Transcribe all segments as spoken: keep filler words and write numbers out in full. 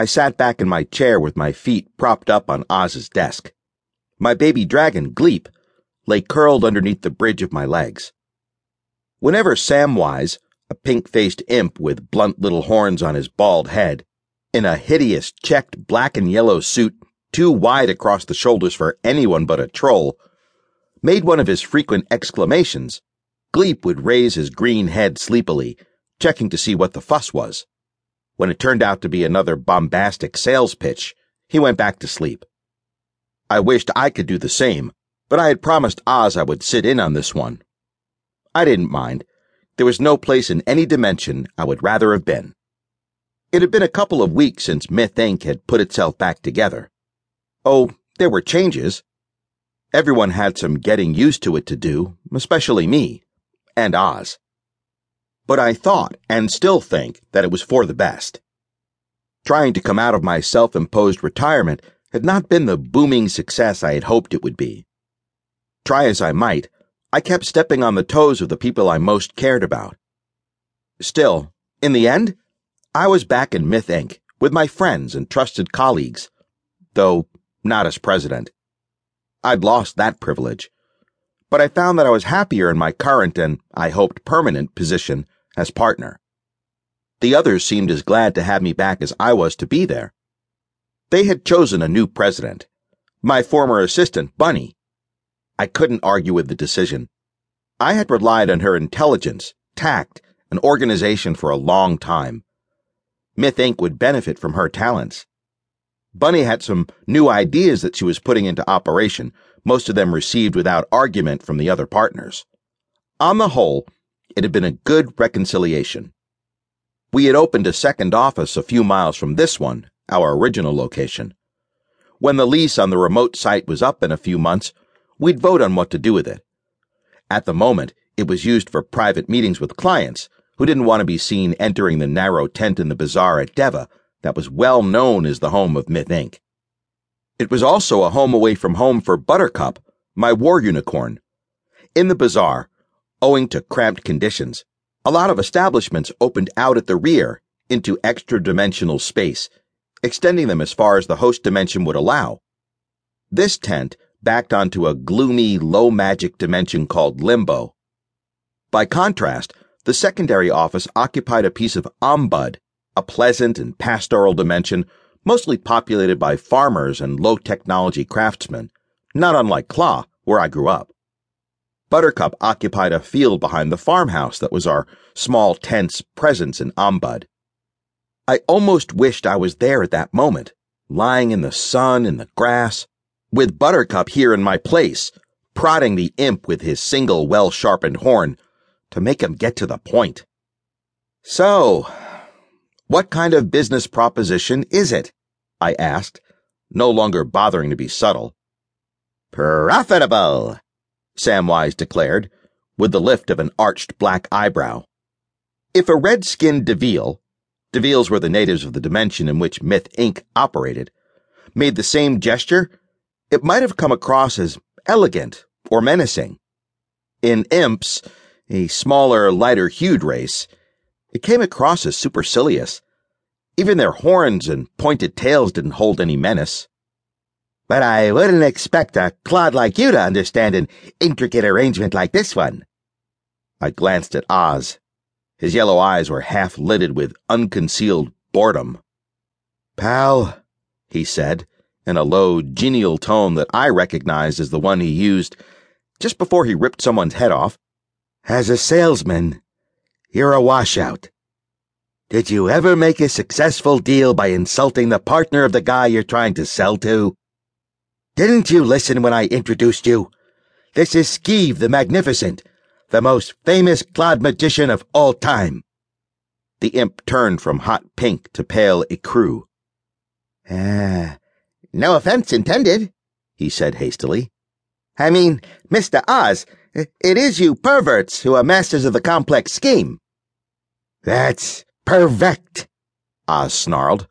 I sat back in my chair with my feet propped up on Aahz's desk. My baby dragon, Gleep, lay curled underneath the bridge of my legs. Whenever Samwise, a pink-faced imp with blunt little horns on his bald head, in a hideous checked black and yellow suit too wide across the shoulders for anyone but a troll, made one of his frequent exclamations, Gleep would raise his green head sleepily, checking to see what the fuss was. When it turned out to be another bombastic sales pitch, he went back to sleep. I wished I could do the same, but I had promised Aahz I would sit in on this one. I didn't mind. There was no place in any dimension I would rather have been. It had been a couple of weeks since Myth Incorporated had put itself back together. Oh, there were changes. Everyone had some getting used to it to do, especially me, and Aahz. But I thought, and still think, that it was for the best. Trying to come out of my self-imposed retirement had not been the booming success I had hoped it would be. Try as I might, I kept stepping on the toes of the people I most cared about. Still, in the end, I was back in Myth Incorporated with my friends and trusted colleagues, though not as president. I'd lost that privilege, but I found that I was happier in my current and, I hoped, permanent position as partner. The others seemed as glad to have me back as I was to be there. They had chosen a new president, my former assistant, Bunny. I couldn't argue with the decision. I had relied on her intelligence, tact, and organization for a long time. Myth Incorporated would benefit from her talents. Bunny had some new ideas that she was putting into operation, most of them received without argument from the other partners. On the whole, it had been a good reconciliation. We had opened a second office a few miles from this one, our original location. When the lease on the remote site was up in a few months, we'd vote on what to do with it. At the moment, it was used for private meetings with clients who didn't want to be seen entering the narrow tent in the bazaar at Deva that was well known as the home of Myth Incorporated. It was also a home away from home for Buttercup, my war unicorn. In the bazaar, owing to cramped conditions, a lot of establishments opened out at the rear into extra-dimensional space, extending them as far as the host dimension would allow. This tent backed onto a gloomy, low-magic dimension called limbo. By contrast, the secondary office occupied a piece of ombud, a pleasant and pastoral dimension mostly populated by farmers and low-technology craftsmen, not unlike Kla, where I grew up. Buttercup occupied a field behind the farmhouse that was our small tent's presence in ombud. I almost wished I was there at that moment, lying in the sun in the grass, with Buttercup here in my place, prodding the imp with his single well-sharpened horn to make him get to the point. So, what kind of business proposition is it? I asked, no longer bothering to be subtle. Profitable, Samwise declared, with the lift of an arched black eyebrow. If a red-skinned Deveel, Deveels were the natives of the dimension in which Myth Incorporated operated, made the same gesture, it might have come across as elegant or menacing. In imps, a smaller, lighter-hued race, it came across as supercilious. Even their horns and pointed tails didn't hold any menace. But I wouldn't expect a clod like you to understand an intricate arrangement like this one. I glanced at Aahz. His yellow eyes were half-lidded with unconcealed boredom. Pal, he said, in a low, genial tone that I recognized as the one he used just before he ripped someone's head off. As a salesman, you're a washout. Did you ever make a successful deal by insulting the partner of the guy you're trying to sell to? Didn't you listen when I introduced you? This is Skeev the Magnificent, the most famous clod magician of all time. The imp turned from hot pink to pale ecru. Ah, uh, no offense intended, he said hastily. I mean, Mister Aahz, it is you perverts who are masters of the complex scheme. That's perfect, Aahz snarled.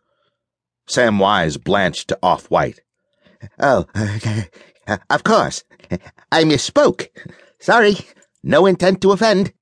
Samwise blanched to off-white. Oh, of course. I misspoke. Sorry, no intent to offend.